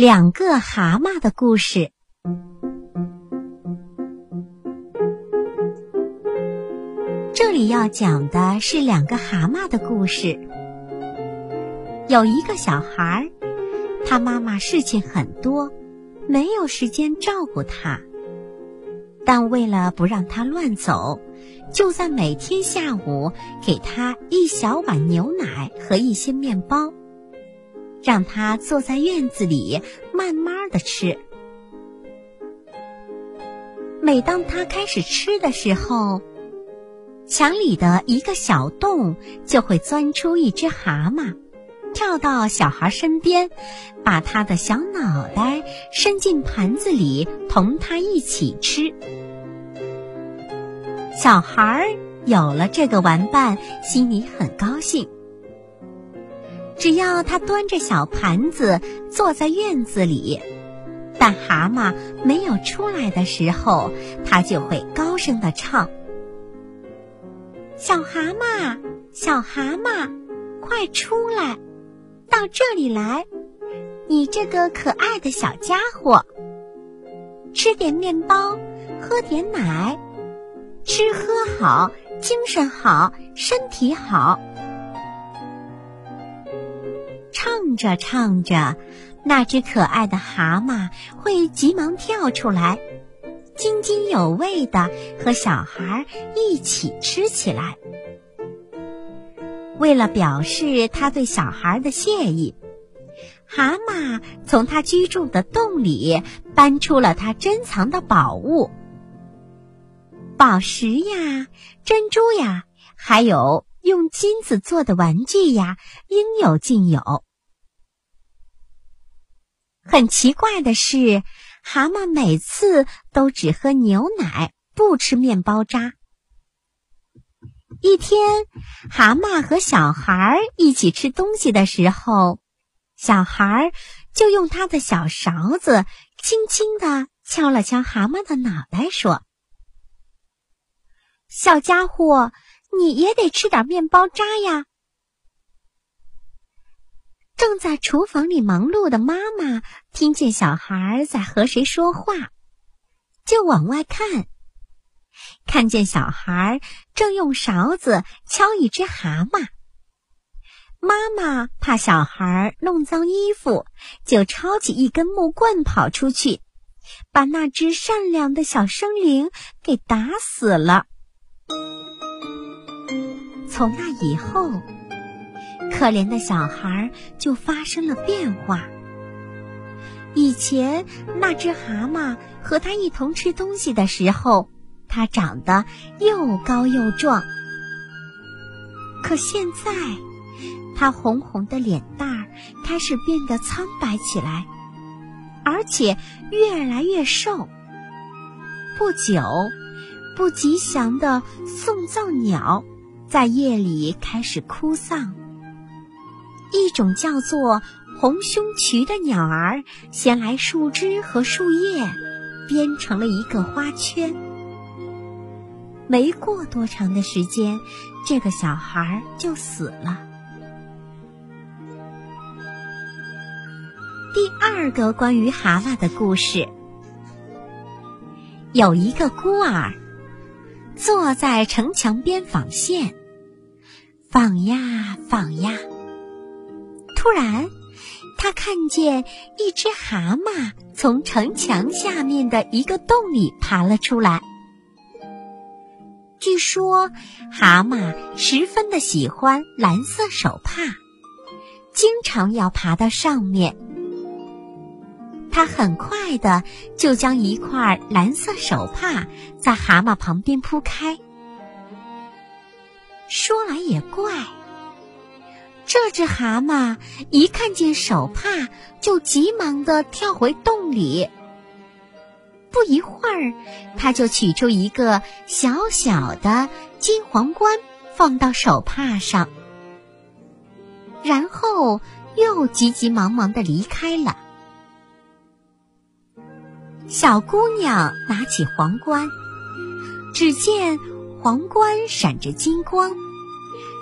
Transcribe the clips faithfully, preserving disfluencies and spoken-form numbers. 两个蛤蟆的故事。这里要讲的是两个蛤蟆的故事。有一个小孩，他妈妈事情很多，没有时间照顾他，但为了不让他乱走，就在每天下午给他一小碗牛奶和一些面包，让他坐在院子里慢慢的吃。每当他开始吃的时候，墙里的一个小洞就会钻出一只蛤蟆，跳到小孩身边，把他的小脑袋伸进盘子里，同他一起吃。小孩有了这个玩伴，心里很高兴。只要他端着小盘子坐在院子里，但蛤蟆没有出来的时候，他就会高声地唱：小蛤蟆，小蛤蟆，快出来，到这里来，你这个可爱的小家伙，吃点面包，喝点奶，吃喝好，精神好，身体好。唱着唱着，那只可爱的蛤蟆会急忙跳出来，津津有味地和小孩一起吃起来。为了表示他对小孩的谢意，蛤蟆从他居住的洞里搬出了他珍藏的宝物，宝石呀，珍珠呀，还有用金子做的玩具呀，应有尽有。很奇怪的是，蛤蟆每次都只喝牛奶，不吃面包渣。一天，蛤蟆和小孩一起吃东西的时候，小孩就用他的小勺子轻轻地敲了敲蛤蟆的脑袋，说：小家伙，你也得吃点面包渣呀。正在厨房里忙碌的妈妈听见小孩在和谁说话，就往外看，看见小孩正用勺子敲一只蛤蟆。妈妈怕小孩弄脏衣服，就抄起一根木棍跑出去，把那只善良的小生灵给打死了。从那以后，可怜的小孩就发生了变化。以前那只蛤蟆和他一同吃东西的时候，他长得又高又壮，可现在他红红的脸蛋儿开始变得苍白起来，而且越来越瘦。不久，不吉祥的送葬鸟在夜里开始哭丧，一种叫做红胸渠的鸟儿衔来树枝和树叶，编成了一个花圈。没过多长的时间，这个小孩就死了。第二个关于蛤蟆的故事。有一个孤儿坐在城墙边纺线，纺呀纺呀，突然他看见一只蛤蟆从城墙下面的一个洞里爬了出来。据说蛤蟆十分的喜欢蓝色手帕，经常要爬到上面。他很快的就将一块蓝色手帕在蛤蟆旁边铺开。说来也怪，这只蛤蟆一看见手帕就急忙地跳回洞里，不一会儿他就取出一个小小的金皇冠放到手帕上，然后又急急忙忙地离开了。小姑娘拿起皇冠，只见皇冠闪着金光，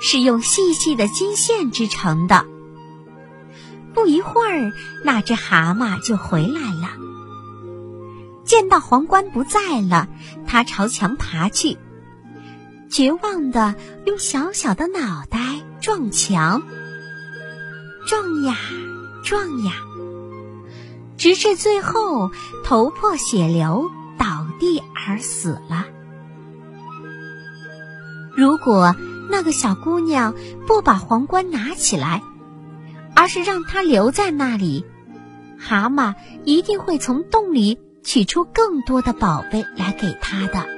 是用细细的金线织成的。不一会儿，那只蛤蟆就回来了。见到皇冠不在了，它朝墙爬去，绝望地用小小的脑袋撞墙，撞呀撞呀，直至最后头破血流倒地而死了。如果那个小姑娘不把皇冠拿起来，而是让她留在那里，蛤蟆一定会从洞里取出更多的宝贝来给她的。